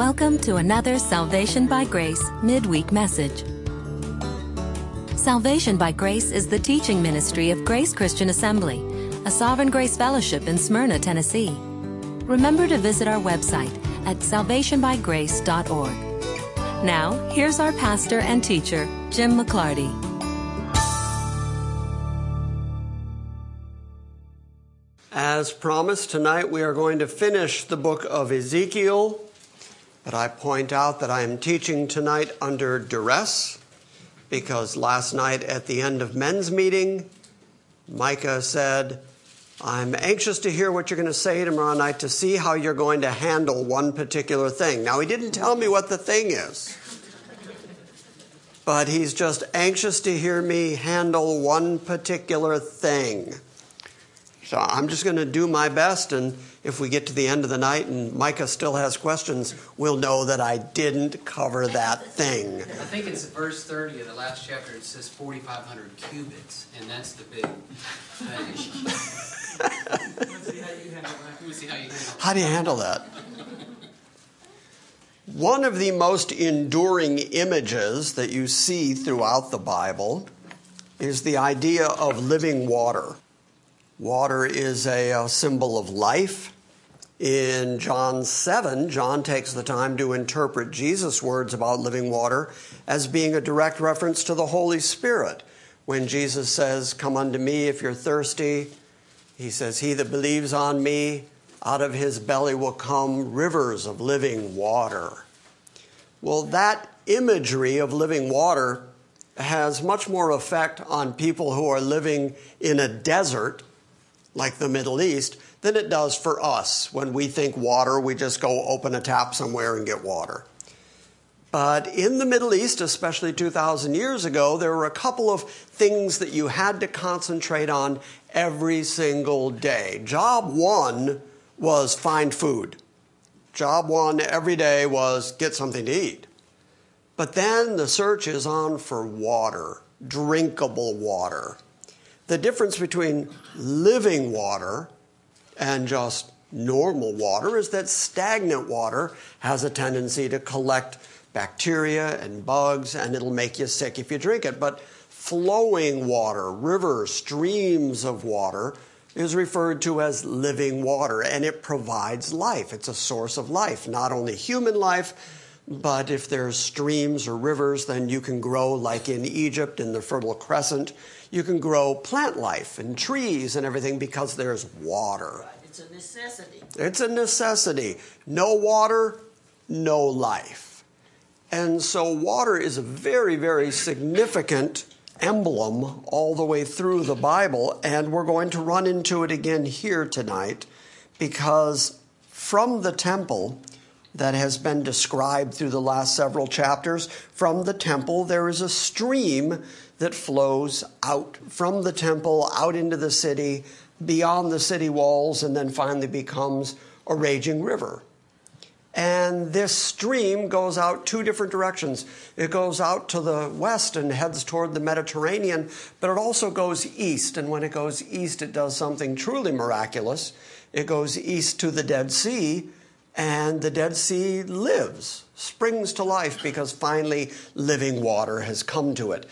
Welcome to another Salvation by Grace midweek message. Salvation by Grace is the teaching ministry of Grace Christian Assembly, a Sovereign Grace Fellowship in Smyrna, Tennessee. Remember to visit our website at salvationbygrace.org. Now, here's our pastor and teacher, Jim McClarty. As promised, tonight we are going to finish the book of Ezekiel, but I point out that I am teaching tonight under duress because last night at the end of men's meeting, Micah said, I'm anxious to hear what you're going to say tomorrow night to see how you're going to handle one particular thing. Now, he didn't tell me what the thing is, but he's just anxious to hear me handle one particular thing. So I'm just going to do my best, and if we get to the end of the night and Micah still has questions, we'll know that I didn't cover that thing. I think it's verse 30 of the last chapter. It says 4,500 cubits, and that's the big thing. How do you handle that? One of the most enduring images that you see throughout the Bible is the idea of living water. Water is a symbol of life. In John 7, John takes the time to interpret Jesus' words about living water as being a direct reference to the Holy Spirit. When Jesus says, come unto me if you're thirsty, he says, he that believes on me, out of his belly will come rivers of living water. Well, that imagery of living water has much more effect on people who are living in a desert like the Middle East, than it does for us. When we think water, we just go open a tap somewhere and get water. But in the Middle East, especially 2,000 years ago, there were a couple of things that you had to concentrate on every single day. Job one was find food. Job one every day was get something to eat. But then the search is on for water, drinkable water. The difference between living water and just normal water is that stagnant water has a tendency to collect bacteria and bugs, and it'll make you sick if you drink it. But flowing water, rivers, streams of water, is referred to as living water, and it provides life. It's a source of life, not only human life, but if there's streams or rivers, then you can grow, like in Egypt in the Fertile Crescent, you can grow plant life and trees and everything because there's water. It's a necessity. It's a necessity. No water, no life. And so water is a very, very significant emblem all the way through the Bible, and we're going to run into it again here tonight because from the temple that has been described through the last several chapters, from the temple there is a stream that flows out from the temple, out into the city, beyond the city walls, and then finally becomes a raging river. And this stream goes out two different directions. It goes out to the west and heads toward the Mediterranean, but it also goes east. And when it goes east, it does something truly miraculous. It goes east to the Dead Sea, and the Dead Sea lives, springs to life, because finally living water has come to it.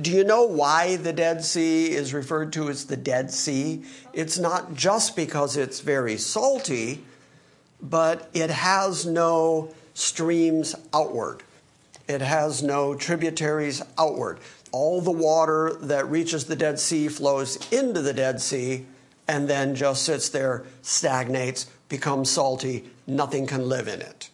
Do you know why the Dead Sea is referred to as the Dead Sea? It's not just because it's very salty, but it has no streams outward. It has no tributaries outward. All the water that reaches the Dead Sea flows into the Dead Sea and then just sits there, stagnates, becomes salty. Nothing can live in it.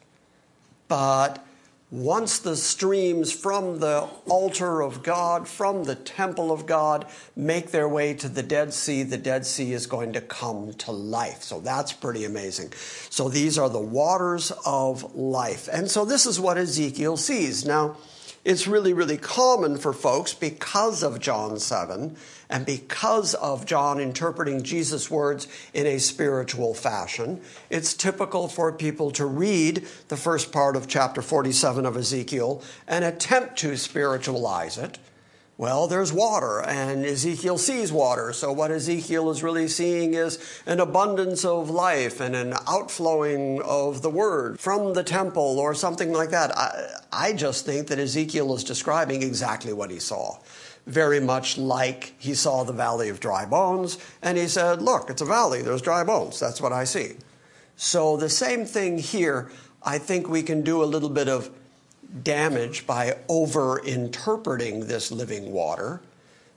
But once the streams from the altar of God, from the temple of God, make their way to the Dead Sea is going to come to life. So that's pretty amazing. So these are the waters of life. And so this is what Ezekiel sees. Now, it's really, really common for folks because of John 7 and because of John interpreting Jesus' words in a spiritual fashion. It's typical for people to read the first part of chapter 47 of Ezekiel and attempt to spiritualize it. Well, there's water, and Ezekiel sees water. So what Ezekiel is really seeing is an abundance of life and an outflowing of the word from the temple or something like that. I just think that Ezekiel is describing exactly what he saw. Very much like he saw the valley of dry bones, and he said, look, it's a valley, there's dry bones, that's what I see. So the same thing here. I think we can do a little bit of damage by over-interpreting this living water.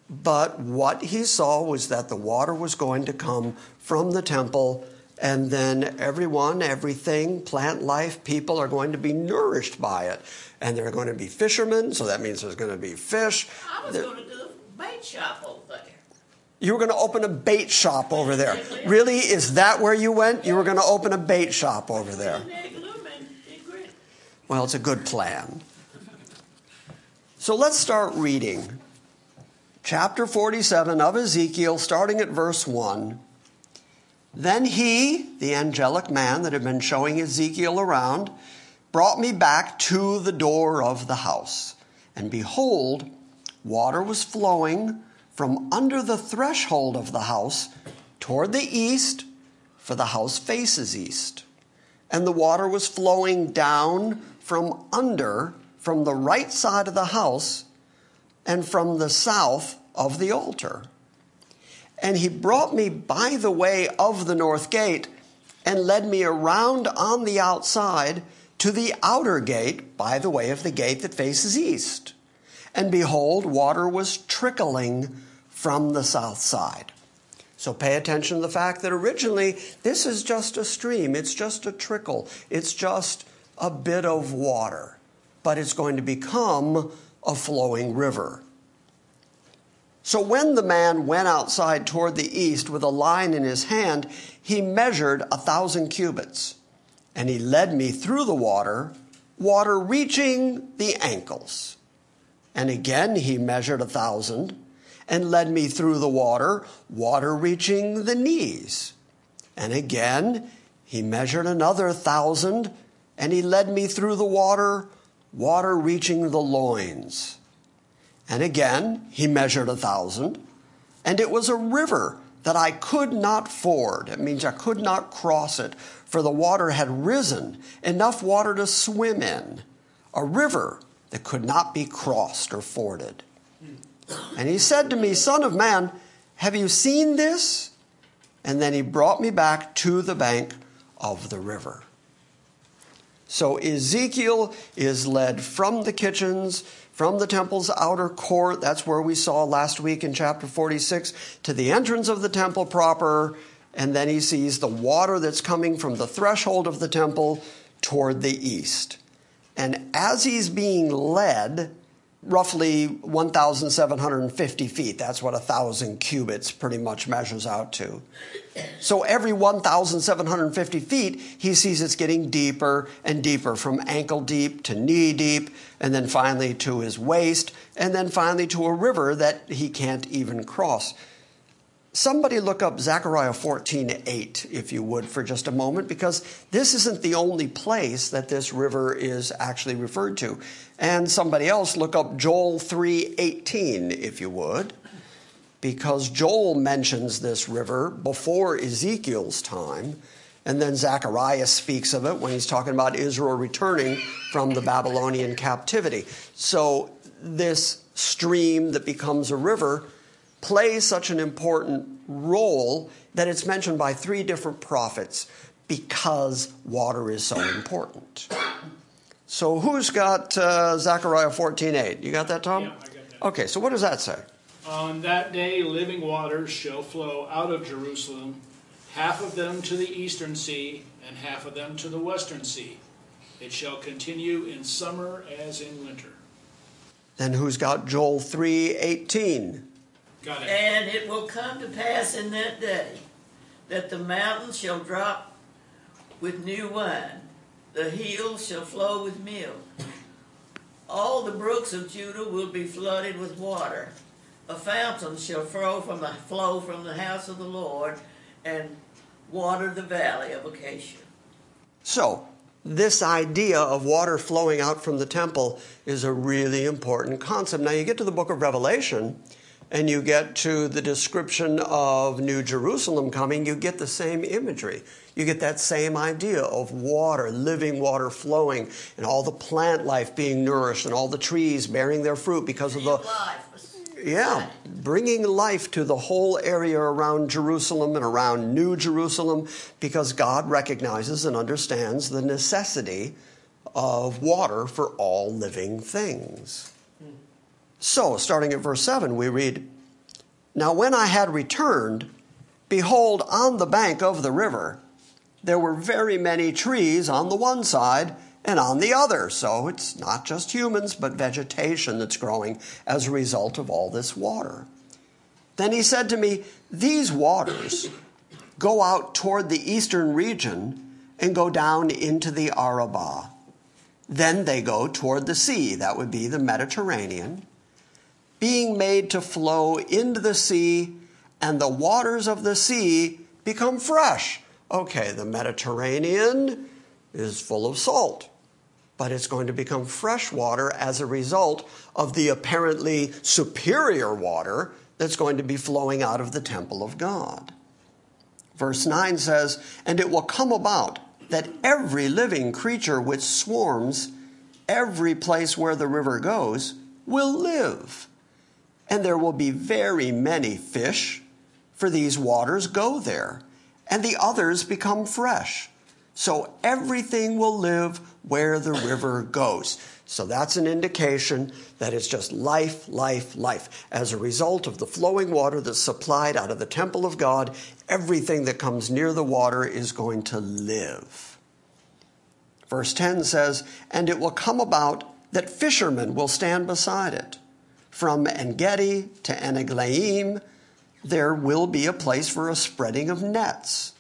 But what he saw was that the water was going to come from the temple, and then everyone, everything, plant life, people are going to be nourished by it. And there are going to be fishermen, so that means there's going to be fish. I was going to do a bait shop over there. You were going to open a bait shop over there. Really? Is that where you went? You were going to open a bait shop over there. Well, it's a good plan. So let's start reading. Chapter 47 of Ezekiel, starting at verse 1. Then he, the angelic man that had been showing Ezekiel around, brought me back to the door of the house. And behold, water was flowing from under the threshold of the house toward the east, for the house faces east. And the water was flowing down from under, from the right side of the house, and from the south of the altar. And he brought me by the way of the north gate, and led me around on the outside to the outer gate, by the way of the gate that faces east. And behold, water was trickling from the south side. So pay attention to the fact that originally this is just a stream. It's just a trickle. It's just a bit of water. But it's going to become a flowing river. So when the man went outside toward the east with a line in his hand, he measured 1,000 cubits. And he led me through the water, water reaching the ankles. And again he measured 1,000. And led me through the water, water reaching the knees. And again, he measured another 1,000, and he led me through the water, water reaching the loins. And again, he measured 1,000, and it was a river that I could not ford. It means I could not cross it, for the water had risen, enough water to swim in, a river that could not be crossed or forded. And he said to me, Son of man, have you seen this? And then he brought me back to the bank of the river. So Ezekiel is led from the kitchens, from the temple's outer court, that's where we saw last week in chapter 46, to the entrance of the temple proper, and then he sees the water that's coming from the threshold of the temple toward the east. And as he's being led, roughly 1,750 feet. That's what 1,000 cubits pretty much measures out to. So every 1,750 feet, he sees it's getting deeper and deeper, from ankle deep to knee deep, and then finally to his waist, and then finally to a river that he can't even cross. Somebody look up Zechariah 14:8, if you would, for just a moment, because this isn't the only place that this river is actually referred to. And somebody else look up Joel 3:18, if you would, because Joel mentions this river before Ezekiel's time, and then Zechariah speaks of it when he's talking about Israel returning from the Babylonian captivity. So this stream that becomes a river plays such an important role that it's mentioned by 3 different prophets because water is so important. So who's got Zechariah 14:8? You got that, Tom? Yeah, I got that. Okay, so what does that say? On that day, living waters shall flow out of Jerusalem, half of them to the eastern sea and half of them to the western sea. It shall continue in summer as in winter. Then who's got Joel 3:18? Got it. And it will come to pass in that day that the mountains shall drop with new wine, the hills shall flow with milk. All the brooks of Judah will be flooded with water. A fountain shall flow from the house of the Lord and water the valley of Acacia. So this idea of water flowing out from the temple is a really important concept. Now, you get to the book of Revelation, and you get to the description of New Jerusalem coming, you get the same imagery. You get that same idea of water, living water flowing, and all the plant life being nourished, and all the trees bearing their fruit because of the... Yeah, bringing life to the whole area around Jerusalem and around New Jerusalem, because God recognizes and understands the necessity of water for all living things. So, starting at verse 7, we read, "Now when I had returned, behold, on the bank of the river, there were very many trees on the one side and on the other." So it's not just humans, but vegetation that's growing as a result of all this water. "Then he said to me, these waters go out toward the eastern region and go down into the Arabah. Then they go toward the sea," that would be the Mediterranean, "being made to flow into the sea, and the waters of the sea become fresh." Okay, the Mediterranean is full of salt, but it's going to become fresh water as a result of the apparently superior water that's going to be flowing out of the temple of God. Verse 9 says, "And it will come about that every living creature which swarms every place where the river goes will live, and there will be very many fish, for these waters go there, and the others become fresh. So everything will live where the river goes." So that's an indication that it's just life, life, life. As a result of the flowing water that's supplied out of the temple of God, everything that comes near the water is going to live. Verse 10 says, "And it will come about that fishermen will stand beside it. From En-Gedi to En-Eglaim, there will be a place for a spreading of nets.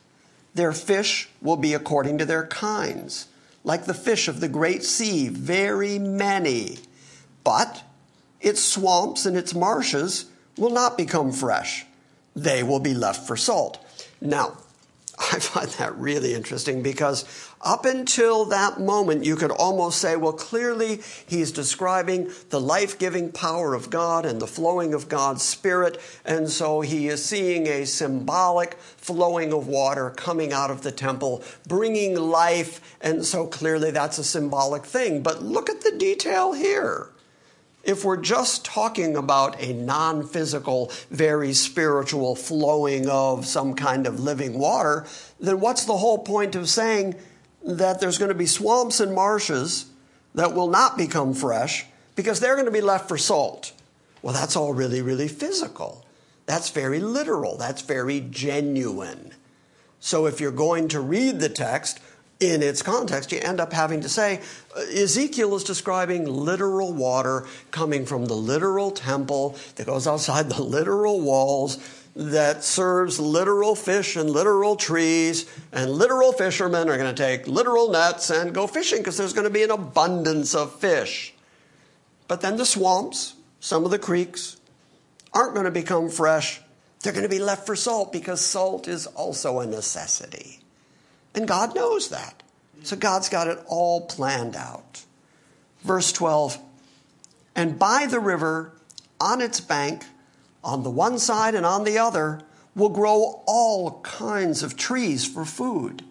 Their fish will be according to their kinds, like the fish of the great sea, very many. But its swamps and its marshes will not become fresh. They will be left for salt." Now, I find that really interesting, because up until that moment, you could almost say, well, clearly he's describing the life-giving power of God and the flowing of God's Spirit, and so he is seeing a symbolic flowing of water coming out of the temple, bringing life, and so clearly that's a symbolic thing. But look at the detail here. If we're just talking about a non-physical, very spiritual flowing of some kind of living water, then what's the whole point of saying that there's going to be swamps and marshes that will not become fresh because they're going to be left for salt? Well, that's all really, really physical. That's very literal. That's very genuine. So if you're going to read the text in its context, you end up having to say, Ezekiel is describing literal water coming from the literal temple that goes outside the literal walls, that serves literal fish and literal trees, and literal fishermen are going to take literal nets and go fishing because there's going to be an abundance of fish. But then the swamps, some of the creeks, aren't going to become fresh. They're going to be left for salt because salt is also a necessity. And God knows that. So God's got it all planned out. Verse 12, "And by the river, on its bank, on the one side and on the other, will grow all kinds of trees for food.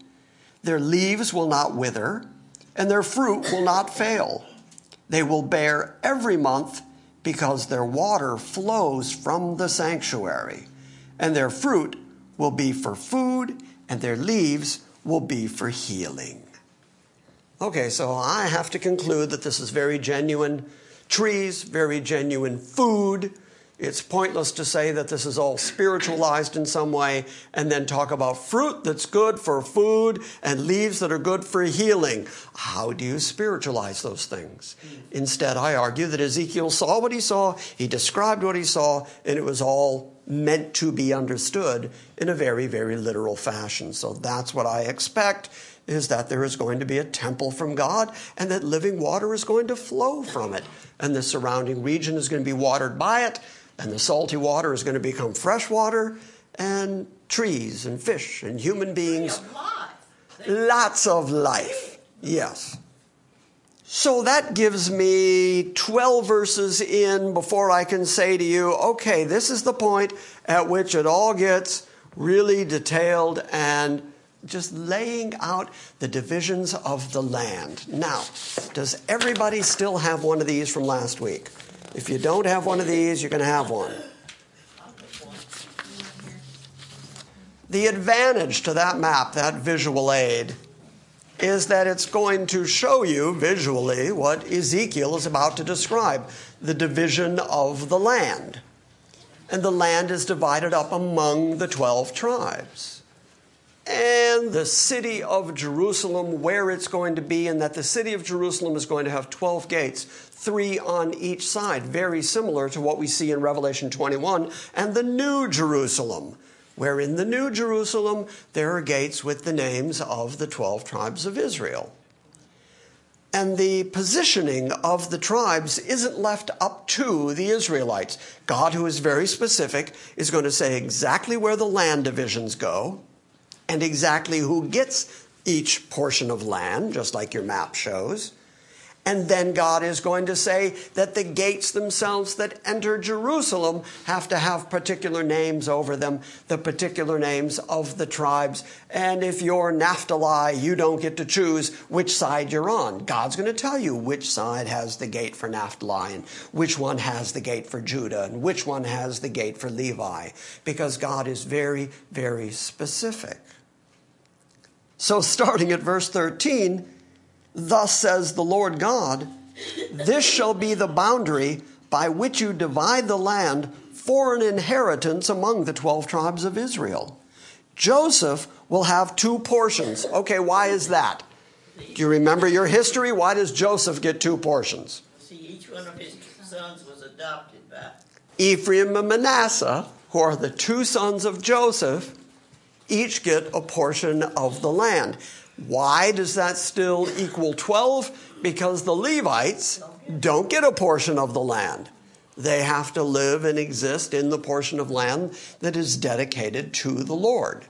Their leaves will not wither, and their fruit will not fail. They will bear every month, because their water flows from the sanctuary, and their fruit will be for food, and their leaves will be for healing." Okay, so I have to conclude that this is very genuine trees, very genuine food. It's pointless to say that this is all spiritualized in some way and then talk about fruit that's good for food and leaves that are good for healing. How do you spiritualize those things? Instead, I argue that Ezekiel saw what he saw, he described what he saw, and it was all meant to be understood in a very, very literal fashion. So that's what I expect, is that there is going to be a temple from God and that living water is going to flow from it. And the surrounding region is going to be watered by it, and the salty water is going to become fresh water, and trees and fish and human beings. Lots of life. Yes. So that gives me 12 verses in before I can say to you, okay, this is the point at which it all gets really detailed and just laying out the divisions of the land. Now, does everybody still have one of these from last week? If you don't have one of these, you're going to have one. The advantage to that map, that visual aid, is that it's going to show you visually what Ezekiel is about to describe, the division of the land. And the land is divided up among the 12 tribes. And the city of Jerusalem, where it's going to be, and that the city of Jerusalem is going to have 12 gates, 3 on each side, very similar to what we see in Revelation 21, and the New Jerusalem, where in the New Jerusalem there are gates with the names of the 12 tribes of Israel. And the positioning of the tribes isn't left up to the Israelites. God, who is very specific, is going to say exactly where the land divisions go, and exactly who gets each portion of land, just like your map shows. And then God is going to say that the gates themselves that enter Jerusalem have to have particular names over them, the particular names of the tribes. And if you're Naphtali, you don't get to choose which side you're on. God's going to tell you which side has the gate for Naphtali and which one has the gate for Judah and which one has the gate for Levi, because God is very, very specific. So starting at verse 13, thus says the Lord God, this shall be the boundary by which you divide the land for an inheritance among the 12 tribes of Israel. Joseph will have 2 portions. Okay, why is that? Do you remember your history? Why does Joseph get 2 portions? See, each one of his sons was adopted by Ephraim and Manasseh, who are the 2 sons of Joseph, each get a portion of the land. Why does that still equal 12? Because the Levites don't get a portion of the land. They have to live and exist in the portion of land that is dedicated to the Lord.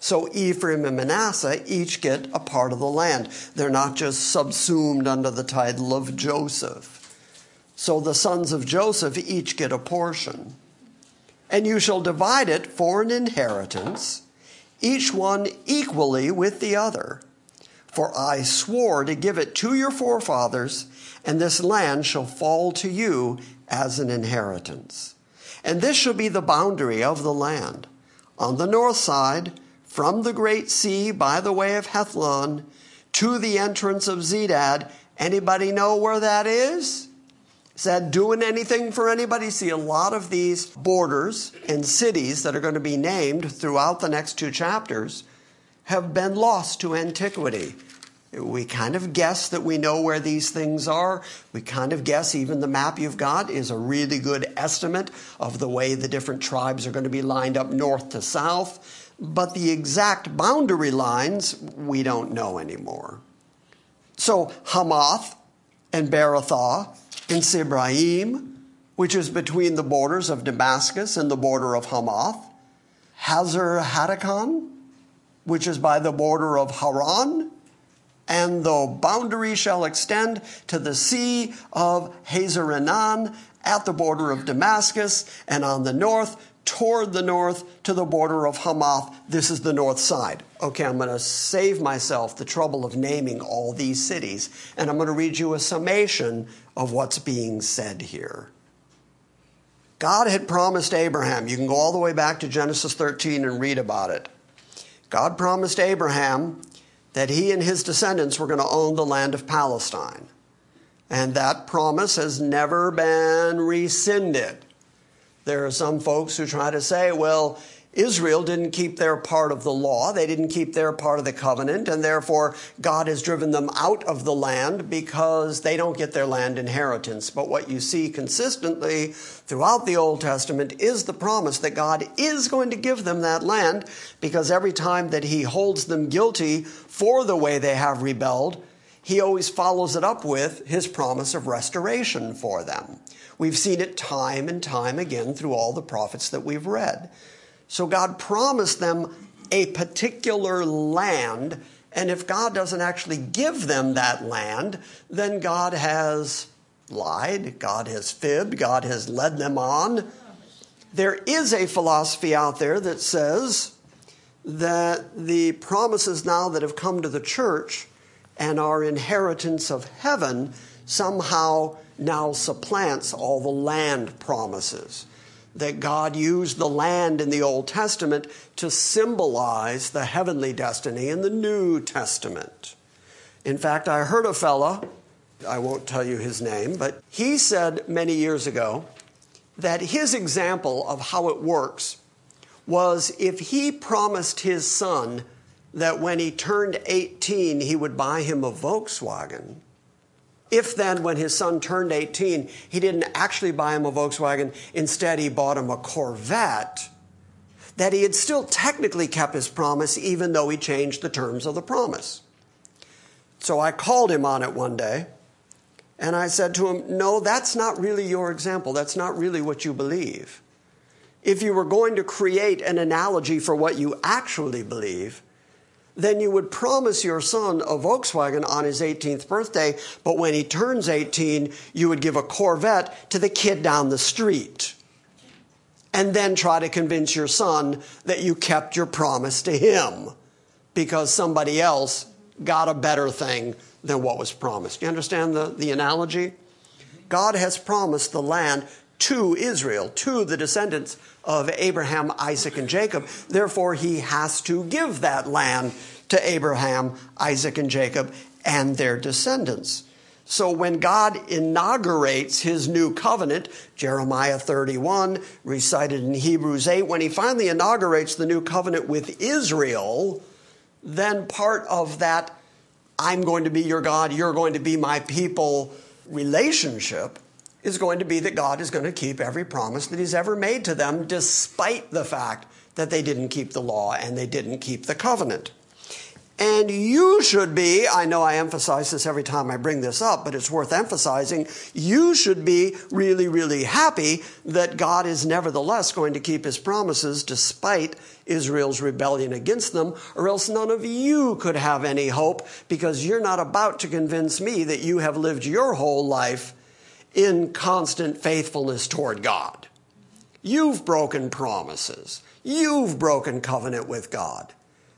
So Ephraim and Manasseh each get a part of the land. They're not just subsumed under the title of Joseph. So the sons of Joseph each get a portion. And you shall divide it for an inheritance, each one equally with the other. For I swore to give it to your forefathers, and this land shall fall to you as an inheritance. And this shall be the boundary of the land. On the north side, from the great sea by the way of Hethlon, to the entrance of Zedad. Anybody know where that is? Is that doing anything for anybody? See, a lot of these borders and cities that are going to be named throughout the next 2 chapters have been lost to antiquity. We kind of guess that we know where these things are. We kind of guess even the map you've got is a really good estimate of the way the different tribes are going to be lined up north to south. But the exact boundary lines, we don't know anymore. So Hamath and Beerothah, in Sibraim, which is between the borders of Damascus and the border of Hamath, Hazar Hadakon, which is by the border of Haran, and the boundary shall extend to the sea of Hazaranan at the border of Damascus, and on the north, toward the north, to the border of Hamath. This is the north side. Okay, I'm going to save myself the trouble of naming all these cities, and I'm going to read you a summation of what's being said here. God had promised Abraham, you can go all the way back to Genesis 13 and read about it. God promised Abraham that he and his descendants were going to own the land of Palestine. And that promise has never been rescinded. There are some folks who try to say, well, Israel didn't keep their part of the law, they didn't keep their part of the covenant, and therefore God has driven them out of the land because they don't get their land inheritance. But what you see consistently throughout the Old Testament is the promise that God is going to give them that land, because every time that he holds them guilty for the way they have rebelled, he always follows it up with his promise of restoration for them. We've seen it time and time again through all the prophets that we've read. So God promised them a particular land, And if God doesn't actually give them that land, then God has lied, God has fibbed, God has led them on. There is a philosophy out there that says that the promises now that have come to the church and our inheritance of heaven somehow now supplants all the land promises. That God used the land in the Old Testament to symbolize the heavenly destiny in the New Testament. In fact, I heard a fella, I won't tell you his name, but he said many years ago that his example of how it works was if he promised his son that when he turned 18, he would buy him a Volkswagen. If then, when his son turned 18, he didn't actually buy him a Volkswagen, instead he bought him a Corvette, that he had still technically kept his promise, even though he changed the terms of the promise. So I called him on it one day, and I said to him, no, that's not really your example. That's not really what you believe. If you were going to create an analogy for what you actually believe, then you would promise your son a Volkswagen on his 18th birthday, but when he turns 18, you would give a Corvette to the kid down the street and then try to convince your son that you kept your promise to him because somebody else got a better thing than what was promised. You understand the analogy? God has promised the land to Israel, to the descendants of Abraham, Isaac, and Jacob. Therefore, he has to give that land to Abraham, Isaac, and Jacob, and their descendants. So when God inaugurates his new covenant, Jeremiah 31, recited in Hebrews 8, when he finally inaugurates the new covenant with Israel, then part of that, I'm going to be your God, you're going to be my people relationship is going to be that God is going to keep every promise that he's ever made to them, despite the fact that they didn't keep the law and they didn't keep the covenant. And you should be, I know I emphasize this every time I bring this up, but it's worth emphasizing, you should be really, really happy that God is nevertheless going to keep his promises despite Israel's rebellion against them, or else none of you could have any hope because you're not about to convince me that you have lived your whole life in constant faithfulness toward God. You've broken promises. You've broken covenant with God.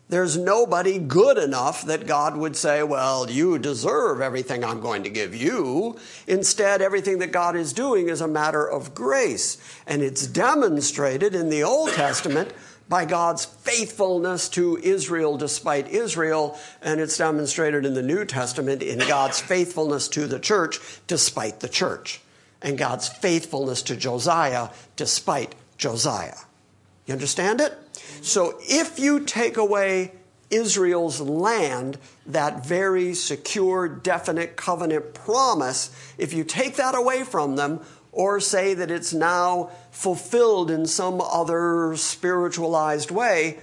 There's nobody good enough that God would say, well, you deserve everything I'm going to give you. Instead, everything that God is doing is a matter of grace. And it's demonstrated in the Old Testament by God's faithfulness to Israel despite Israel, and it's demonstrated in the New Testament in God's faithfulness to the church despite the church, and God's faithfulness to Josiah despite Josiah. You understand it? So if you take away Israel's land, that very secure, definite covenant promise, if you take that away from them, or say that it's now fulfilled in some other spiritualized way,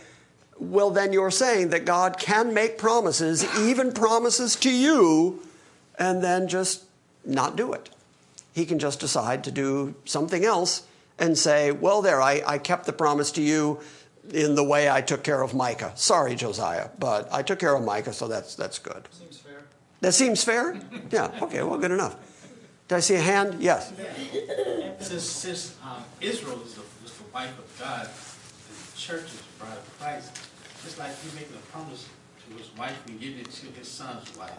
well, then you're saying that God can make promises, even promises to you, and then just not do it. He can just decide to do something else and say, well, there, I kept the promise to you in the way I took care of Micah. Sorry, Josiah, but I took care of Micah, so that's good. Seems fair. That seems fair? Yeah, okay, well, good enough. Did I see a hand? Yes. Since Israel is the wife of God, the church is the bride of Christ, it's like he's making a promise to his wife and giving it to his son's wife.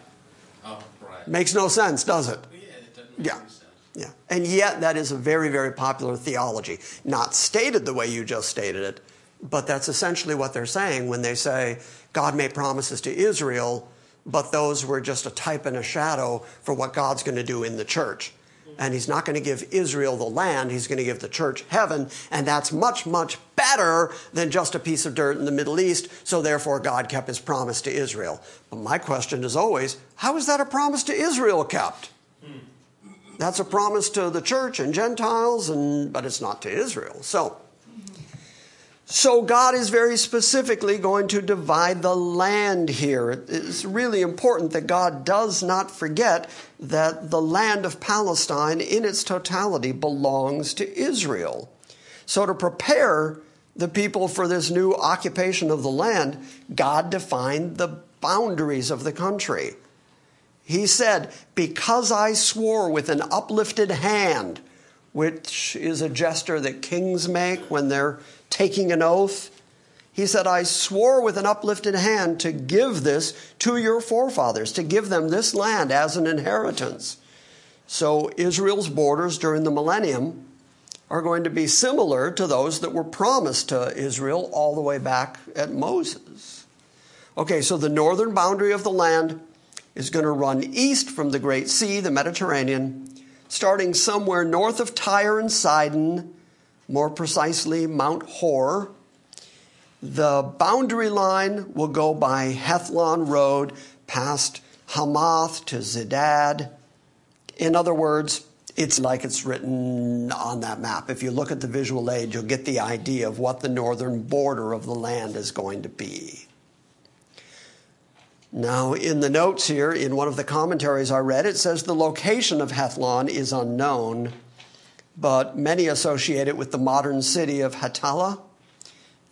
Bride. Makes no sense, does it? Yeah, it doesn't make any sense. Yeah. And yet that is a very, very popular theology. Not stated the way you just stated it, but that's essentially what they're saying when they say God made promises to Israel, but those were just a type and a shadow for what God's going to do in the church. And he's not going to give Israel the land. He's going to give the church heaven. And that's much, much better than just a piece of dirt in the Middle East. So therefore, God kept his promise to Israel. But my question is always, how is that a promise to Israel kept? That's a promise to the church and Gentiles, but it's not to Israel. So God is very specifically going to divide the land here. It's really important that God does not forget that the land of Palestine in its totality belongs to Israel. So to prepare the people for this new occupation of the land, God defined the boundaries of the country. He said, because I swore with an uplifted hand, which is a gesture that kings make when they're taking an oath. He said, I swore with an uplifted hand to give this to your forefathers, to give them this land as an inheritance. So Israel's borders during the millennium are going to be similar to those that were promised to Israel all the way back at Moses. Okay, so the northern boundary of the land is going to run east from the Great Sea, the Mediterranean, starting somewhere north of Tyre and Sidon, more precisely Mount Hor. The boundary line will go by Hethlon Road, past Hamath to Zedad. In other words, it's like it's written on that map. If you look at the visual aid, you'll get the idea of what the northern border of the land is going to be. Now, in the notes here, in one of the commentaries I read, it says the location of Hethlon is unknown, but many associate it with the modern city of Hatala,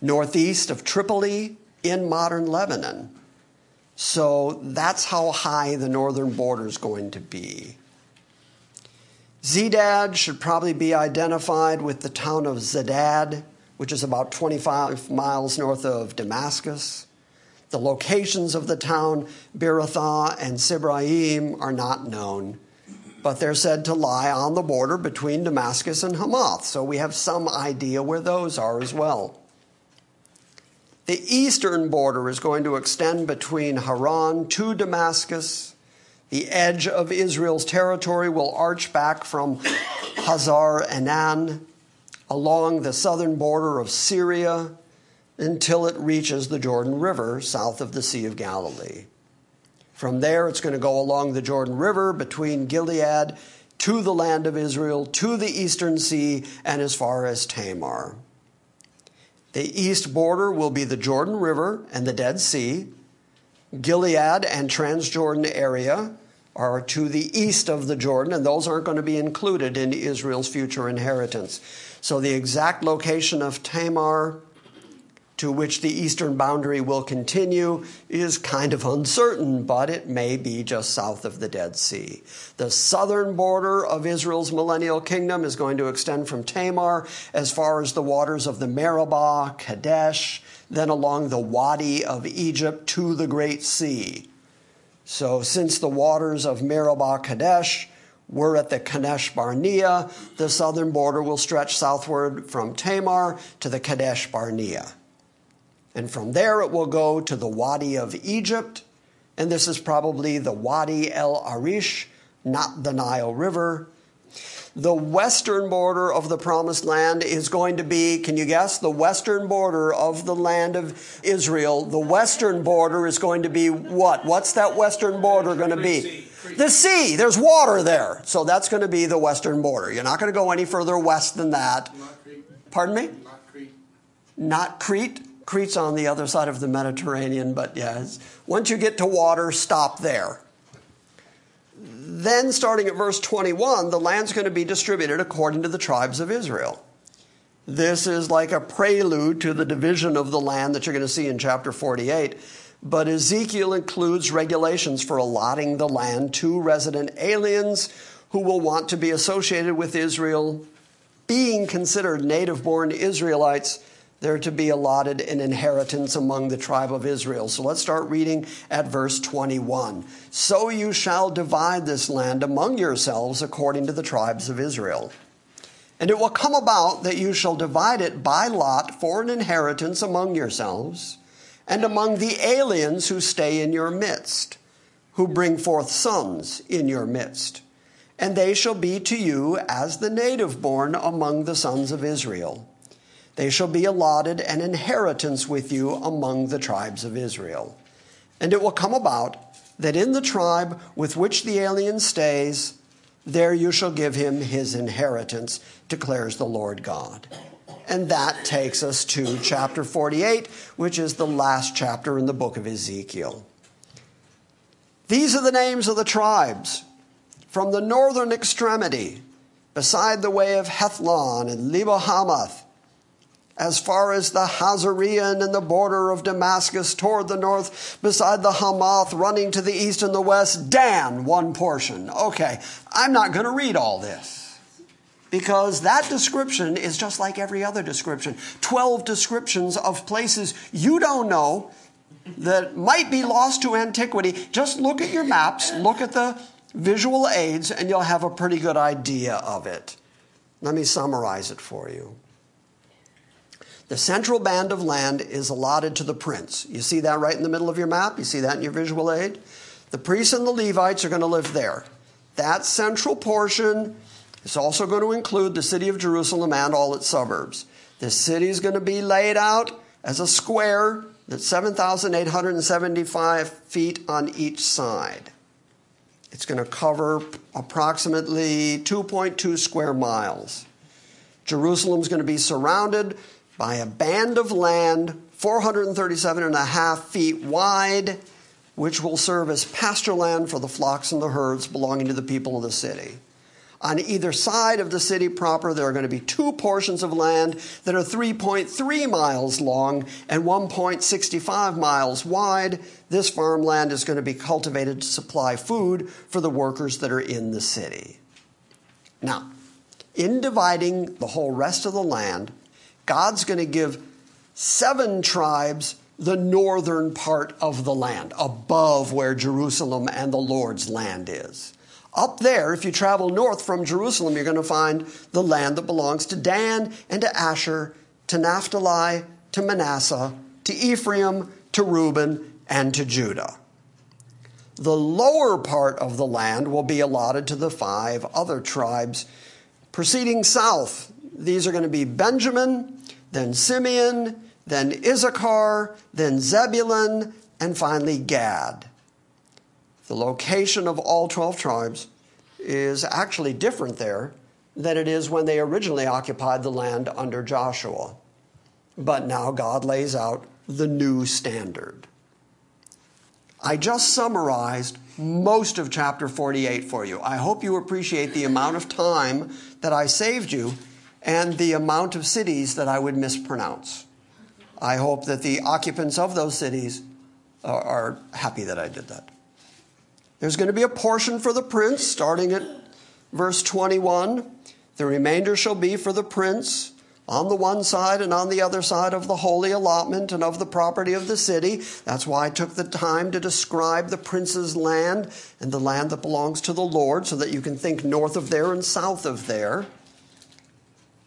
northeast of Tripoli in modern Lebanon. So that's how high the northern border is going to be. Zedad should probably be identified with the town of Zedad, which is about 25 miles north of Damascus. The locations of the town, Beerothah and Sibraim, are not known, but they're said to lie on the border between Damascus and Hamath, so we have some idea where those are as well. The eastern border is going to extend between Haran to Damascus. The edge of Israel's territory will arch back from Hazar Enan along the southern border of Syria until it reaches the Jordan River south of the Sea of Galilee. From there, it's going to go along the Jordan River between Gilead to the land of Israel, to the eastern sea, and as far as Tamar. The east border will be the Jordan River and the Dead Sea. Gilead and Transjordan area are to the east of the Jordan, and those aren't going to be included in Israel's future inheritance. So the exact location of Tamar, to which the eastern boundary will continue, is kind of uncertain, but it may be just south of the Dead Sea. The southern border of Israel's millennial kingdom is going to extend from Tamar as far as the waters of the Meribah, Kadesh, then along the Wadi of Egypt to the Great Sea. So since the waters of Meribah Kadesh were at the Kadesh Barnea, the southern border will stretch southward from Tamar to the Kadesh Barnea. And from there it will go to the Wadi of Egypt, and this is probably the Wadi El Arish, not the Nile River. The western border of the promised land is going to be, can you guess? The western border of the land of Israel. The western border is going to be what? What's that western border going to be? The sea. There's water there. So that's going to be the western border. You're not going to go any further west than that. Pardon me? Not Crete. Not Crete? Crete's on the other side of the Mediterranean, but yes. Once you get to water, stop there. Then, starting at verse 21, the land's going to be distributed according to the tribes of Israel. This is like a prelude to the division of the land that you're going to see in chapter 48. But Ezekiel includes regulations for allotting the land to resident aliens who will want to be associated with Israel. Being considered native-born Israelites, they're to be allotted an inheritance among the tribe of Israel. So let's start reading at verse 21. So you shall divide this land among yourselves according to the tribes of Israel. And it will come about that you shall divide it by lot for an inheritance among yourselves and among the aliens who stay in your midst, who bring forth sons in your midst. And they shall be to you as the native-born among the sons of Israel. They shall be allotted an inheritance with you among the tribes of Israel. And it will come about that in the tribe with which the alien stays, there you shall give him his inheritance, declares the Lord God. And that takes us to chapter 48, which is the last chapter in the book of Ezekiel. These are the names of the tribes from the northern extremity, beside the way of Hethlon and Lebo Hamath, as far as the Hazarean and the border of Damascus toward the north, beside the Hamath, running to the east and the west, Dan, one portion. Okay, I'm not going to read all this, because that description is just like every other description. 12 descriptions of places you don't know that might be lost to antiquity. Just look at your maps, look at the visual aids, and you'll have a pretty good idea of it. Let me summarize it for you. The central band of land is allotted to the prince. You see that right in the middle of your map? You see that in your visual aid? The priests and the Levites are going to live there. That central portion is also going to include the city of Jerusalem and all its suburbs. The city is going to be laid out as a square that's 7,875 feet on each side. It's going to cover approximately 2.2 square miles. Jerusalem's going to be surrounded by a band of land 437.5 feet wide, which will serve as pasture land for the flocks and the herds belonging to the people of the city. On either side of the city proper, there are going to be two portions of land that are 3.3 miles long and 1.65 miles wide. This farmland is going to be cultivated to supply food for the workers that are in the city. Now, in dividing the whole rest of the land, God's going to give 7 tribes the northern part of the land, above where Jerusalem and the Lord's land is. Up there, if you travel north from Jerusalem, you're going to find the land that belongs to Dan and to Asher, to Naphtali, to Manasseh, to Ephraim, to Reuben, and to Judah. The lower part of the land will be allotted to the 5 other tribes proceeding south. These are going to be Benjamin, then Simeon, then Issachar, then Zebulun, and finally Gad. The location of all 12 tribes is actually different there than it is when they originally occupied the land under Joshua. But now God lays out the new standard. I just summarized most of chapter 48 for you. I hope you appreciate the amount of time that I saved you and the amount of cities that I would mispronounce. I hope that the occupants of those cities are happy that I did that. There's going to be a portion for the prince, starting at verse 21. The remainder shall be for the prince on the one side and on the other side of the holy allotment and of the property of the city. That's why I took the time to describe the prince's land and the land that belongs to the Lord, so that you can think north of there and south of there.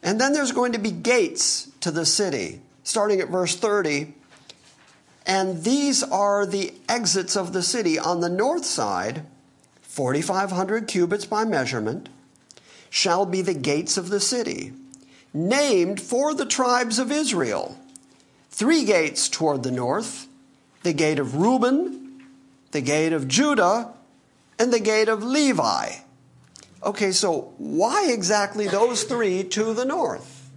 And then there's going to be gates to the city, starting at verse 30. And these are the exits of the city. On the north side, 4,500 cubits by measurement, shall be the gates of the city, named for the tribes of Israel. 3 gates toward the north, the gate of Reuben, the gate of Judah, and the gate of Levi. Okay, so why exactly those 3 to the north?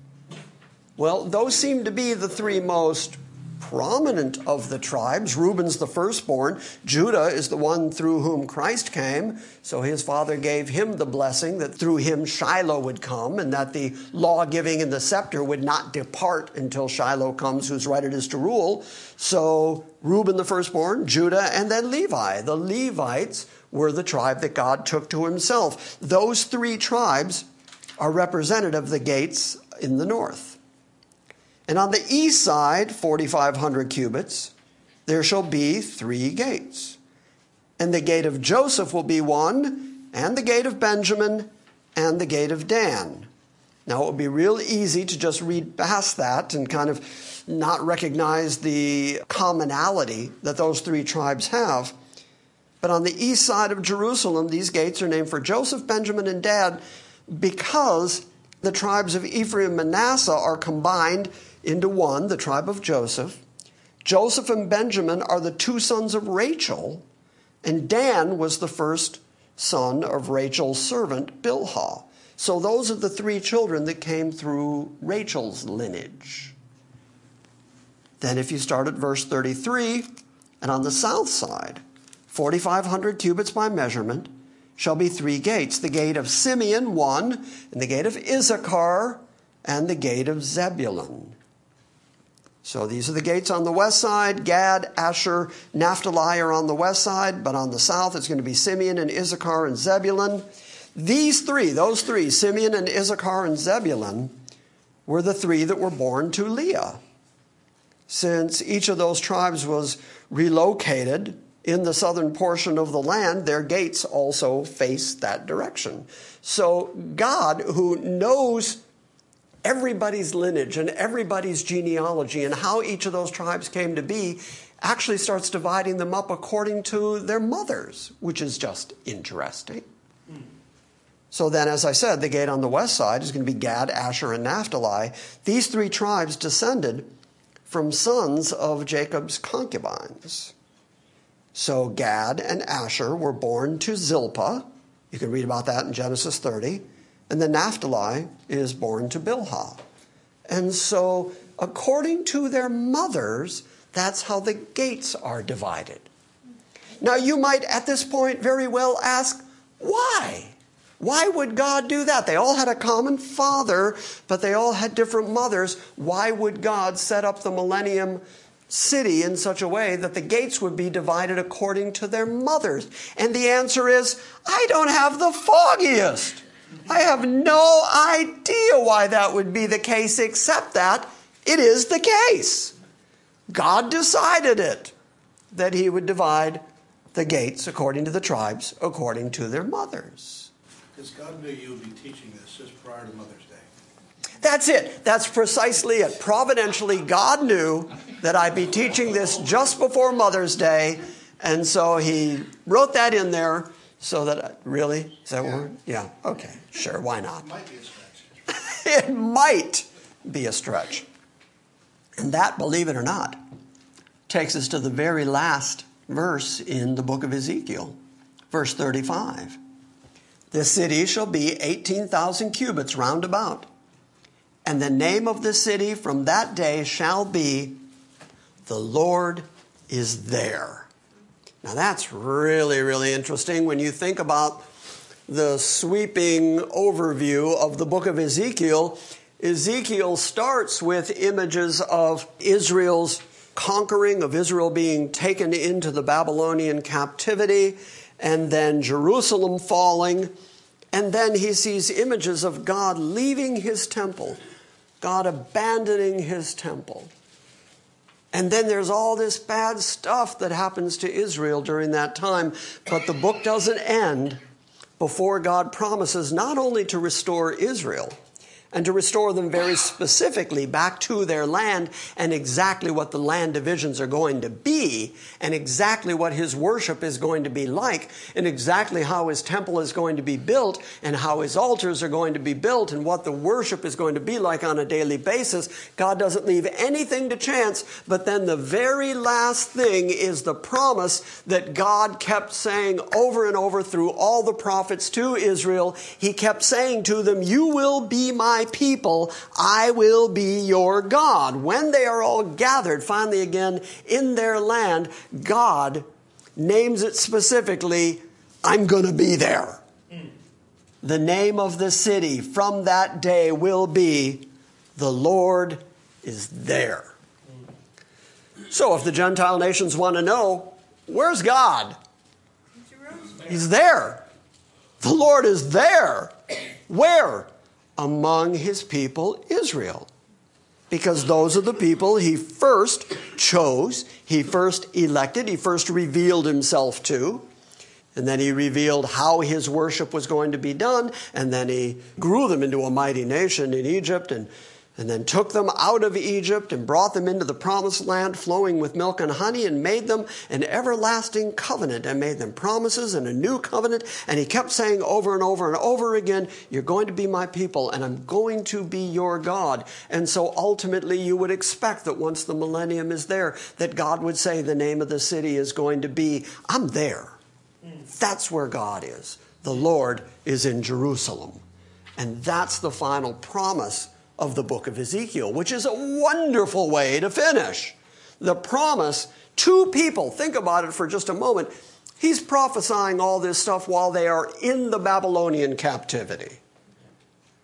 Well, those seem to be the 3 most prominent of the tribes. Reuben's the firstborn. Judah is the one through whom Christ came, so his father gave him the blessing that through him Shiloh would come, and that the law-giving and the scepter would not depart until Shiloh comes, whose right it is to rule. So Reuben the firstborn, Judah, and then Levi. The Levites were the tribe that God took to himself. Those 3 tribes are representative of the gates in the north. And on the east side, 4,500 cubits, there shall be 3 gates. And the gate of Joseph will be one, and the gate of Benjamin, and the gate of Dan. Now, it would be real easy to just read past that and kind of not recognize the commonality that those 3 tribes have. But on the east side of Jerusalem, these gates are named for Joseph, Benjamin, and Dan, because the tribes of Ephraim and Manasseh are combined into one, the tribe of Joseph. Joseph and Benjamin are the 2 sons of Rachel, and Dan was the first son of Rachel's servant, Bilhah. So those are the 3 children that came through Rachel's lineage. Then if you start at verse 33, and on the south side, 4,500 cubits by measurement, shall be 3 gates, the gate of Simeon, one, and the gate of Issachar, and the gate of Zebulun. So these are the gates on the west side. Gad, Asher, Naphtali are on the west side, but on the south it's going to be Simeon and Issachar and Zebulun. These three, those three, Simeon and Issachar and Zebulun, were the three that were born to Leah. Since each of those tribes was relocated in the southern portion of the land, their gates also face that direction. So God, who knows everybody's lineage and everybody's genealogy and how each of those tribes came to be, actually starts dividing them up according to their mothers, which is just interesting. So then, as I said, the gate on the west side is going to be Gad, Asher, and Naphtali. These three tribes descended from sons of Jacob's concubines. So Gad and Asher were born to Zilpah. You can read about that in Genesis 30. And then Naphtali is born to Bilhah. And so, according to their mothers, that's how the gates are divided. Now, you might at this point very well ask, why? Why would God do that? They all had a common father, but they all had different mothers. Why would God set up the Millennium City in such a way that the gates would be divided according to their mothers? And the answer is, I don't have the foggiest. I have no idea why that would be the case, except that it is the case. God decided it, that he would divide the gates according to the tribes, according to their mothers. Because God knew you would be teaching this just prior to Mother's Day. That's it. That's precisely it. Providentially, God knew that I'd be teaching this just before Mother's Day, and so he wrote that in there so that, really? Is that one? Yeah. Okay. Sure. Why not? It might be a stretch. It might be a stretch. And that, believe it or not, takes us to the very last verse in the book of Ezekiel, verse 35. This city shall be 18,000 cubits round about, and the name of the city from that day shall be, The Lord is There. Now that's really, really interesting when you think about the sweeping overview of the book of Ezekiel. Ezekiel starts with images of Israel's conquering, of Israel being taken into the Babylonian captivity, and then Jerusalem falling, and then he sees images of God leaving his temple, God abandoning his temple. And then there's all this bad stuff that happens to Israel during that time, but the book doesn't end before God promises not only to restore Israel, and to restore them very specifically back to their land, and exactly what the land divisions are going to be, and exactly what his worship is going to be like, and exactly how his temple is going to be built, and how his altars are going to be built, and what the worship is going to be like on a daily basis. God doesn't leave anything to chance, but then the very last thing is the promise that God kept saying over and over through all the prophets to Israel. He kept saying to them, you will be my people, I will be your God. When they are all gathered, finally again, in their land, God names it specifically, I'm going to be there. The name of the city from that day will be, The Lord is There. So if the Gentile nations want to know, where's God? He's there. The Lord is there. Where? Among his people Israel, because those are the people he first chose, he first elected, he first revealed himself to, and then he revealed how his worship was going to be done, and then he grew them into a mighty nation in Egypt, and then took them out of Egypt and brought them into the promised land flowing with milk and honey, and made them an everlasting covenant, and made them promises and a new covenant. And he kept saying over and over and over again, you're going to be my people and I'm going to be your God. And so ultimately you would expect that once the millennium is there, that God would say the name of the city is going to be, I'm there. That's where God is. The Lord is in Jerusalem. And that's the final promise of the book of Ezekiel, which is a wonderful way to finish. The promise to people, think about it for just a moment, he's prophesying all this stuff while they are in the Babylonian captivity.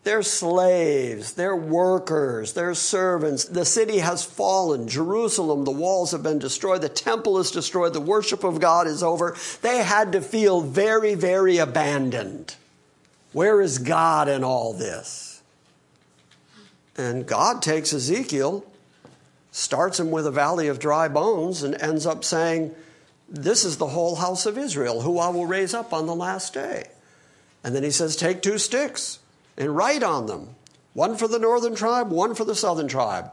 They're slaves, they're workers, they're servants. The city has fallen. Jerusalem, the walls have been destroyed. The temple is destroyed. The worship of God is over. They had to feel very, very abandoned. Where is God in all this? And God takes Ezekiel, starts him with a valley of dry bones, and ends up saying, this is the whole house of Israel, who I will raise up on the last day. And then he says, take two sticks and write on them, one for the northern tribe, one for the southern tribe,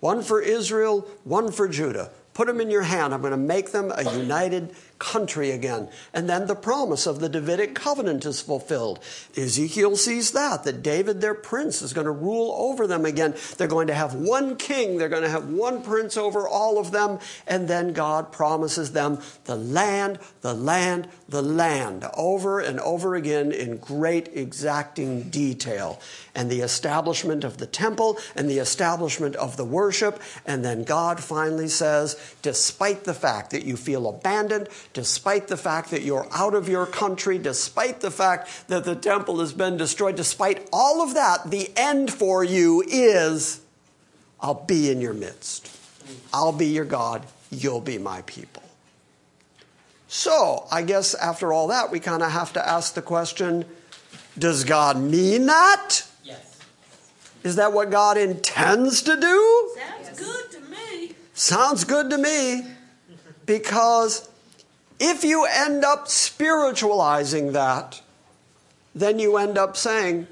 one for Israel, one for Judah. Put them in your hand. I'm going to make them a united country again. And then the promise of the Davidic covenant is fulfilled. Ezekiel sees that David, their prince, is going to rule over them again. They're going to have one king. They're going to have one prince over all of them. And then God promises them the land, the land, the land, over and over again in great exacting detail. And the establishment of the temple and the establishment of the worship. And then God finally says, despite the fact that you feel abandoned, despite the fact that you're out of your country, despite the fact that the temple has been destroyed, despite all of that, the end for you is, I'll be in your midst. I'll be your God. You'll be my people. So I guess after all that, we kind of have to ask the question, does God mean that? Yes. Is that what God intends to do? Sounds good to me. Sounds good to me, because if you end up spiritualizing that, then you end up saying,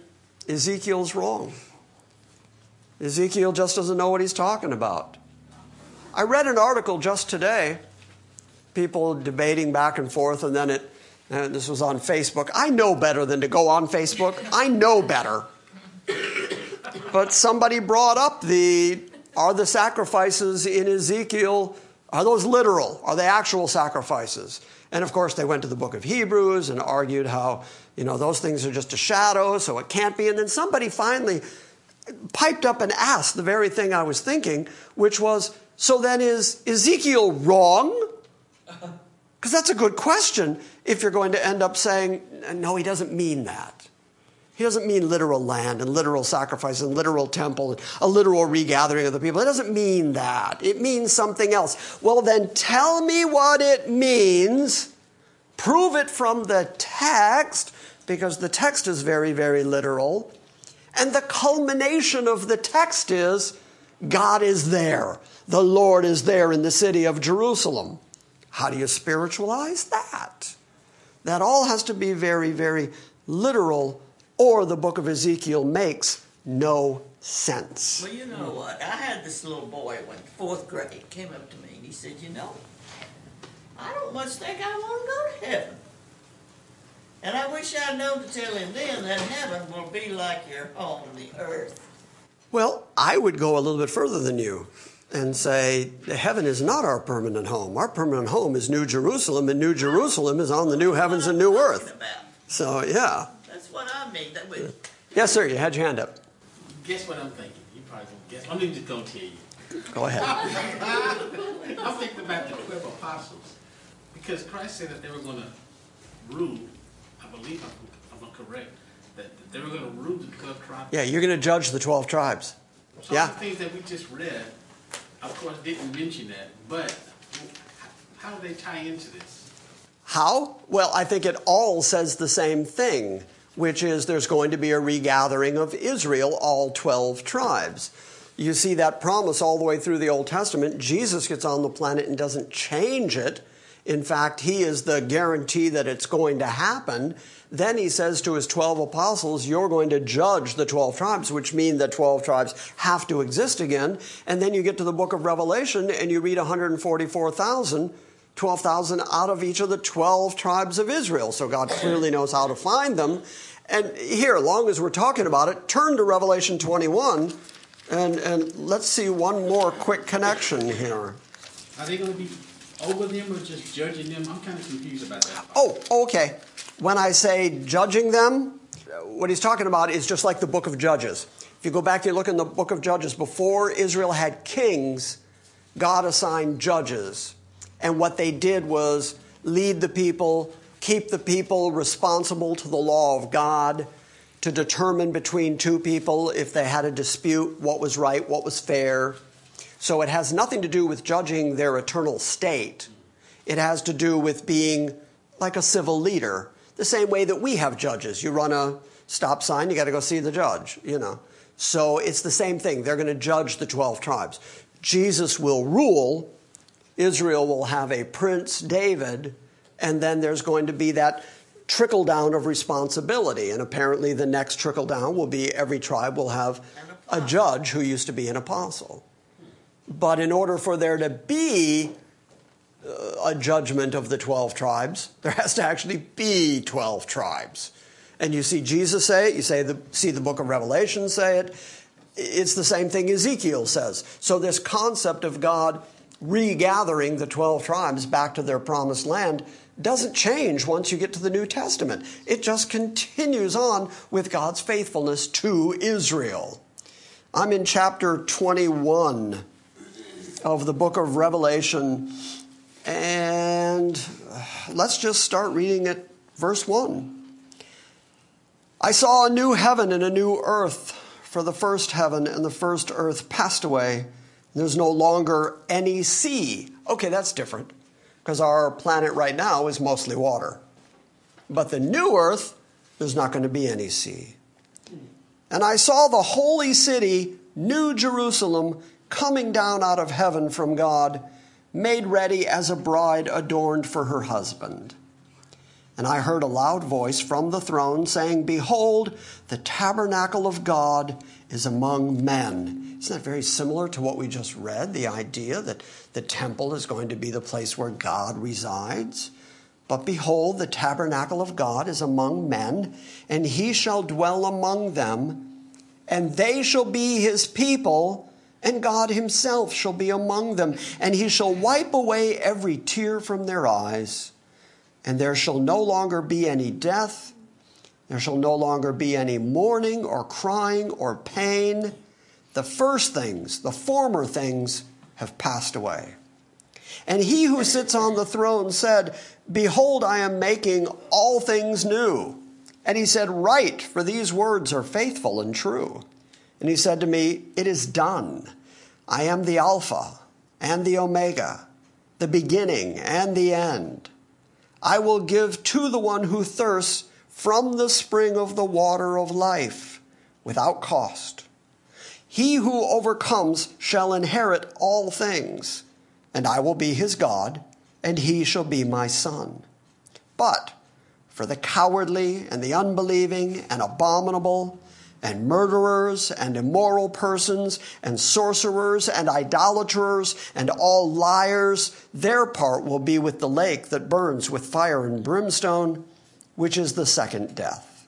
Ezekiel's wrong. Ezekiel just doesn't know what he's talking about. I read an article just today, people debating back and forth, and then this was on Facebook. I know better than to go on Facebook. I know better. But somebody brought up are the sacrifices in Ezekiel, are those literal? Are they actual sacrifices? And of course, they went to the book of Hebrews and argued how, those things are just a shadow, so it can't be. And then somebody finally piped up and asked the very thing I was thinking, which was, so then is Ezekiel wrong? Because that's a good question if you're going to end up saying, no, he doesn't mean that. He doesn't mean literal land and literal sacrifice and literal temple and a literal regathering of the people. It doesn't mean that. It means something else. Well, then tell me what it means. Prove it from the text, because the text is very, very literal. And the culmination of the text is God is there. The Lord is there in the city of Jerusalem. How do you spiritualize that? That all has to be very, very literal, or the book of Ezekiel makes no sense. Well, you know what? I had this little boy when fourth grade came up to me and he said, I don't much think I want to go to heaven. And I wish I'd known to tell him then that heaven will be like your home on the earth. Well, I would go a little bit further than you and say, heaven is not our permanent home. Our permanent home is New Jerusalem, and New Jerusalem is on the new heavens and new earth. So, yeah. What I mean, that would... Yes, sir, you had your hand up. Guess what I'm thinking. You probably won't guess. I'm just going to tell you. Go ahead. I'm thinking about the 12 apostles, because Christ said that they were going to rule. I believe I'm correct, that they were going to rule the 12 tribes. Yeah, you're going to judge the 12 tribes. Some of the things that we just read, of course, didn't mention that, but how do they tie into this? How? Well, I think it all says the same thing, which is there's going to be a regathering of Israel, all 12 tribes. You see that promise all the way through the Old Testament. Jesus gets on the planet and doesn't change it. In fact, he is the guarantee that it's going to happen. Then he says to his 12 apostles, you're going to judge the 12 tribes, which means that 12 tribes have to exist again. And then you get to the book of Revelation and you read 144,000 12,000 out of each of the 12 tribes of Israel. So God clearly knows how to find them. And here, long as we're talking about it, turn to Revelation 21, and let's see one more quick connection here. Are they going to be over them or just judging them? I'm kind of confused about that. Oh, okay. When I say judging them, what he's talking about is just like the book of Judges. If you go back and look in the book of Judges, before Israel had kings, God assigned judges. And what they did was lead the people, keep the people responsible to the law of God. to determine between two people if they had a dispute, what was right, what was fair. So it has nothing to do with judging their eternal state. It has to do with being like a civil leader, the same way that we have judges. You run a stop sign, you got to go see the judge, you know. So it's the same thing. They're going to judge the 12 tribes. Jesus will rule. Israel will have a prince, David, and then there's going to be that trickle down of responsibility. And apparently the next trickle down will be every tribe will have a judge who used to be an apostle. But in order for there to be a judgment of the 12 tribes, there has to actually be 12 tribes. And you see Jesus say it, you see the book of Revelation say it. It's the same thing Ezekiel says. So this concept of God regathering the 12 tribes back to their promised land doesn't change once you get to the New Testament. It just continues on with God's faithfulness to Israel. I'm in chapter 21 of the book of Revelation, and let's just start reading at verse 1. I saw a new heaven and a new earth, for the first heaven and the first earth passed away. There's no longer any sea. Okay, that's different, because our planet right now is mostly water. But the new earth, there's not going to be any sea. And I saw the holy city, New Jerusalem, coming down out of heaven from God, made ready as a bride adorned for her husband. And I heard a loud voice from the throne saying, "Behold, the tabernacle of God is among men." Isn't that very similar to what we just read? The idea that the temple is going to be the place where God resides. But behold, the tabernacle of God is among men, and he shall dwell among them, and they shall be his people, and God himself shall be among them, and he shall wipe away every tear from their eyes. And there shall no longer be any death, there shall no longer be any mourning or crying or pain. The first things, the former things, have passed away. And he who sits on the throne said, "Behold, I am making all things new." And he said, "Write, for these words are faithful and true." And he said to me, "It is done. I am the Alpha and the Omega, the beginning and the end. I will give to the one who thirsts from the spring of the water of life without cost. He who overcomes shall inherit all things, and I will be his God, and he shall be my son. But for the cowardly and the unbelieving and abominable and murderers and immoral persons and sorcerers and idolaters and all liars, their part will be with the lake that burns with fire and brimstone, which is the second death."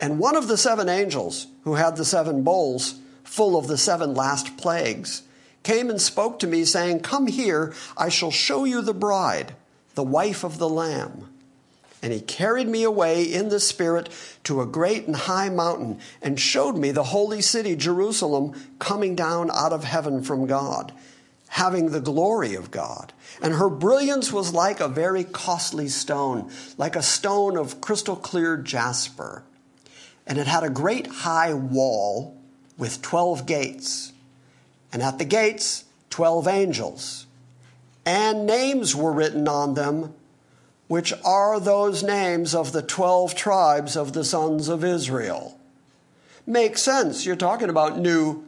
And one of the seven angels who had the seven bowls full of the seven last plagues came and spoke to me, saying, "Come here, I shall show you the bride, the wife of the Lamb." And he carried me away in the Spirit to a great and high mountain, and showed me the holy city Jerusalem coming down out of heaven from God, having the glory of God. And her brilliance was like a very costly stone, like a stone of crystal clear jasper. And it had a great high wall with 12 gates, and at the gates 12 angels. And names were written on them, which are those names of the 12 tribes of the sons of Israel. Makes sense. You're talking about New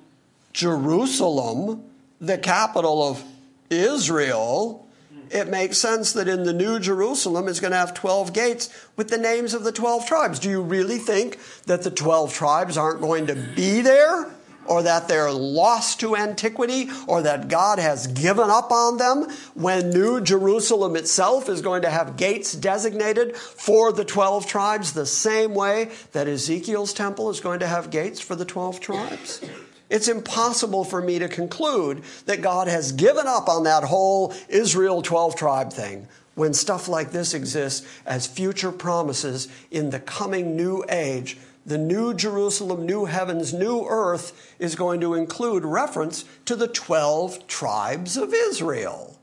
Jerusalem, the capital of Israel. It makes sense that in the New Jerusalem it's going to have 12 gates with the names of the 12 tribes. Do you really think that the 12 tribes aren't going to be there? Or that they're lost to antiquity, or that God has given up on them, when New Jerusalem itself is going to have gates designated for the 12 tribes, the same way that Ezekiel's temple is going to have gates for the 12 tribes. It's impossible for me to conclude that God has given up on that whole Israel 12 tribe thing, when stuff like this exists as future promises in the coming new age. The New Jerusalem, new heavens, new earth is going to include reference to the 12 tribes of Israel.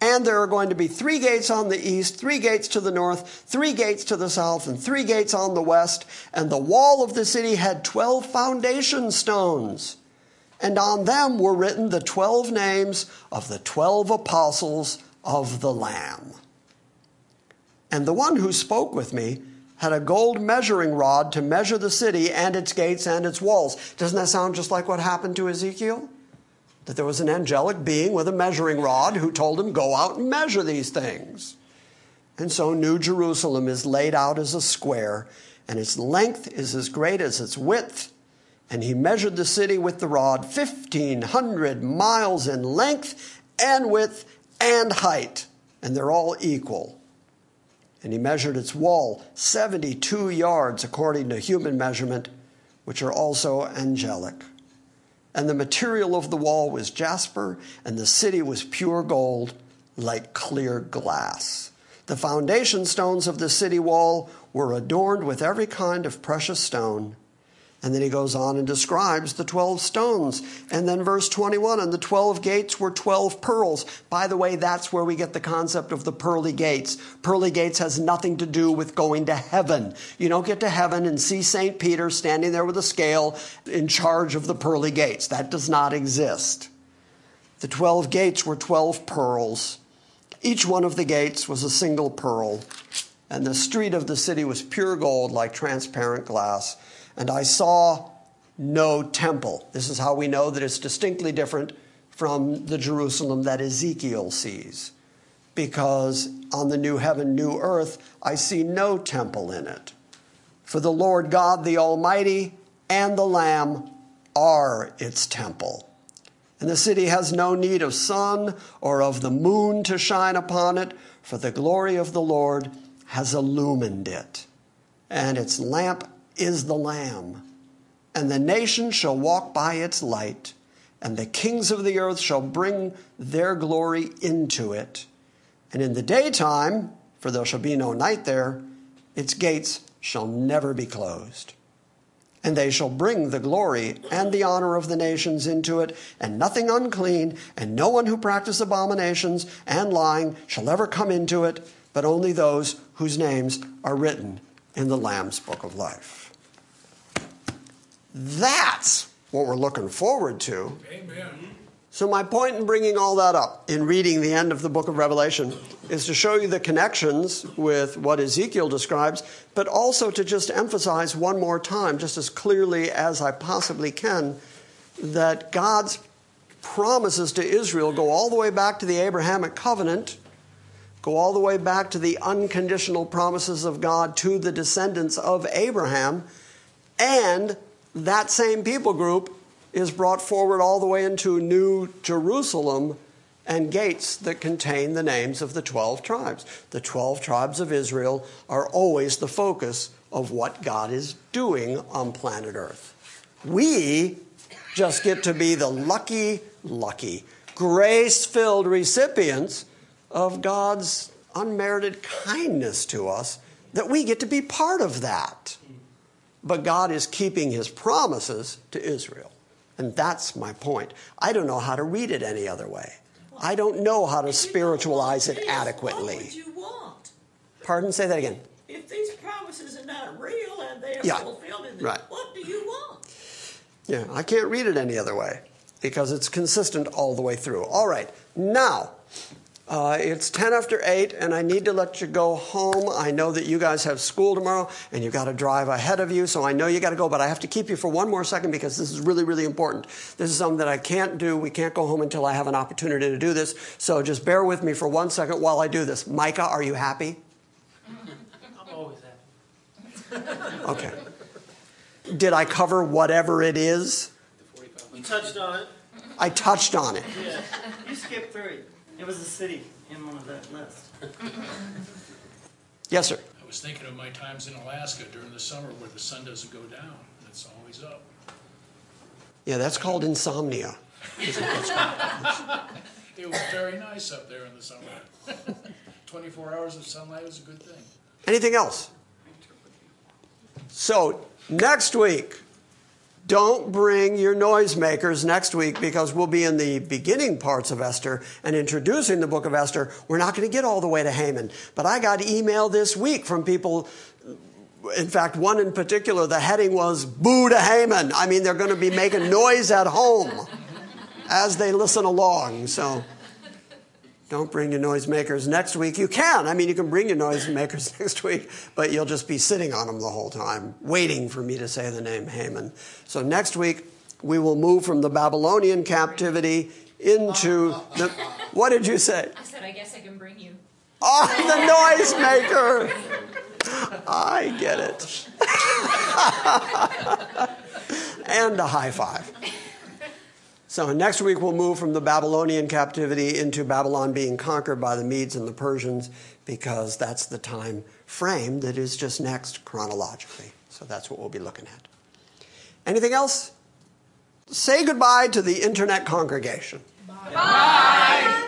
And there are going to be 3 gates on the east, 3 gates to the north, 3 gates to the south, and 3 gates on the west. And the wall of the city had 12 foundation stones. And on them were written the 12 names of the 12 apostles of the Lamb. And the one who spoke with me had a gold measuring rod to measure the city and its gates and its walls. Doesn't that sound just like what happened to Ezekiel? That there was an angelic being with a measuring rod who told him, go out and measure these things. And so New Jerusalem is laid out as a square, and its length is as great as its width. And he measured the city with the rod, 1,500 miles in length and width and height, and they're all equal. And he measured its wall 72 yards according to human measurement, which are also angelic. And the material of the wall was jasper, and the city was pure gold like clear glass. The foundation stones of the city wall were adorned with every kind of precious stone. And then he goes on and describes the 12 stones. And then verse 21, and the 12 gates were 12 pearls. By the way, that's where we get the concept of the pearly gates. Pearly gates has nothing to do with going to heaven. You don't get to heaven and see St. Peter standing there with a scale in charge of the pearly gates. That does not exist. The 12 gates were 12 pearls. Each one of the gates was a single pearl. And the street of the city was pure gold like transparent glass. And I saw no temple. This is how we know that it's distinctly different from the Jerusalem that Ezekiel sees. Because on the new heaven, new earth, I see no temple in it. For the Lord God, the Almighty, and the Lamb are its temple. And the city has no need of sun or of the moon to shine upon it, for the glory of the Lord has illumined it, and its lamp is the Lamb. And the nation shall walk by its light, and the kings of the earth shall bring their glory into it. And in the daytime, for there shall be no night there, its gates shall never be closed. And they shall bring the glory and the honor of the nations into it, and nothing unclean, and no one who practices abominations and lying shall ever come into it, but only those whose names are written in the Lamb's Book of Life. That's what we're looking forward to. Amen. So my point in bringing all that up, in reading the end of the book of Revelation, is to show you the connections with what Ezekiel describes, but also to just emphasize one more time, just as clearly as I possibly can, that God's promises to Israel go all the way back to the Abrahamic covenant, go all the way back to the unconditional promises of God to the descendants of Abraham, and that same people group is brought forward all the way into New Jerusalem and gates that contain the names of the 12 tribes. The 12 tribes of Israel are always the focus of what God is doing on planet Earth. We just get to be the lucky, grace-filled recipients of God's unmerited kindness to us, that we get to be part of that. But God is keeping his promises to Israel. And that's my point. I don't know how to read it any other way. I don't know how to spiritualize it adequately. What would you want? Pardon? Say that again. If these promises are not real and they are fulfilled, what do you want? Yeah, I can't read it any other way because it's consistent all the way through. All right, now, it's 10 after 8, and I need to let you go home. I know that you guys have school tomorrow, and you've got to drive ahead of you, so I know you got to go, but I have to keep you for one more second because this is really, really important. This is something that I can't do. We can't go home until I have an opportunity to do this, so just bear with me for one second while I do this. Micah, are you happy? I'm always happy. Okay. Did I cover whatever it is? We touched on it. I touched on it. Yeah. You skipped through it. It was a city in one of that list. Yes, sir? I was thinking of my times in Alaska during the summer where the sun doesn't go down. It's always up. Yeah, that's called insomnia. It was very nice up there in the summer. 24 hours of sunlight was a good thing. Anything else? So, next week, Don't bring your noisemakers next week, because we'll be in the beginning parts of Esther and introducing the book of Esther. We're not going to get all the way to Haman. But I got email this week from people. In fact, one in particular, the heading was, "Boo to Haman." I mean, they're going to be making noise at home as they listen along. So don't bring your noisemakers next week. You can. I mean, you can bring your noisemakers next week, but you'll just be sitting on them the whole time, waiting for me to say the name Haman. So next week, we will move from the Babylonian captivity into the... What did you say? I said, I guess I can bring you. Oh, the noisemaker! I get it. And a high five. So next week we'll move from the Babylonian captivity into Babylon being conquered by the Medes and the Persians, because that's the time frame that is just next chronologically. So that's what we'll be looking at. Anything else? Say goodbye to the internet congregation. Bye. Bye.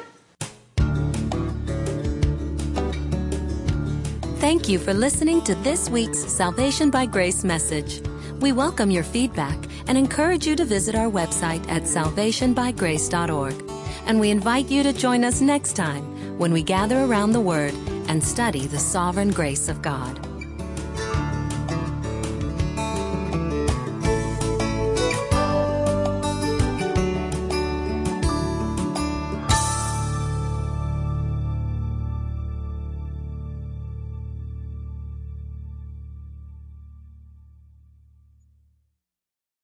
Thank you for listening to this week's Salvation by Grace message. We welcome your feedback and encourage you to visit our website at salvationbygrace.org. And we invite you to join us next time when we gather around the Word and study the sovereign grace of God.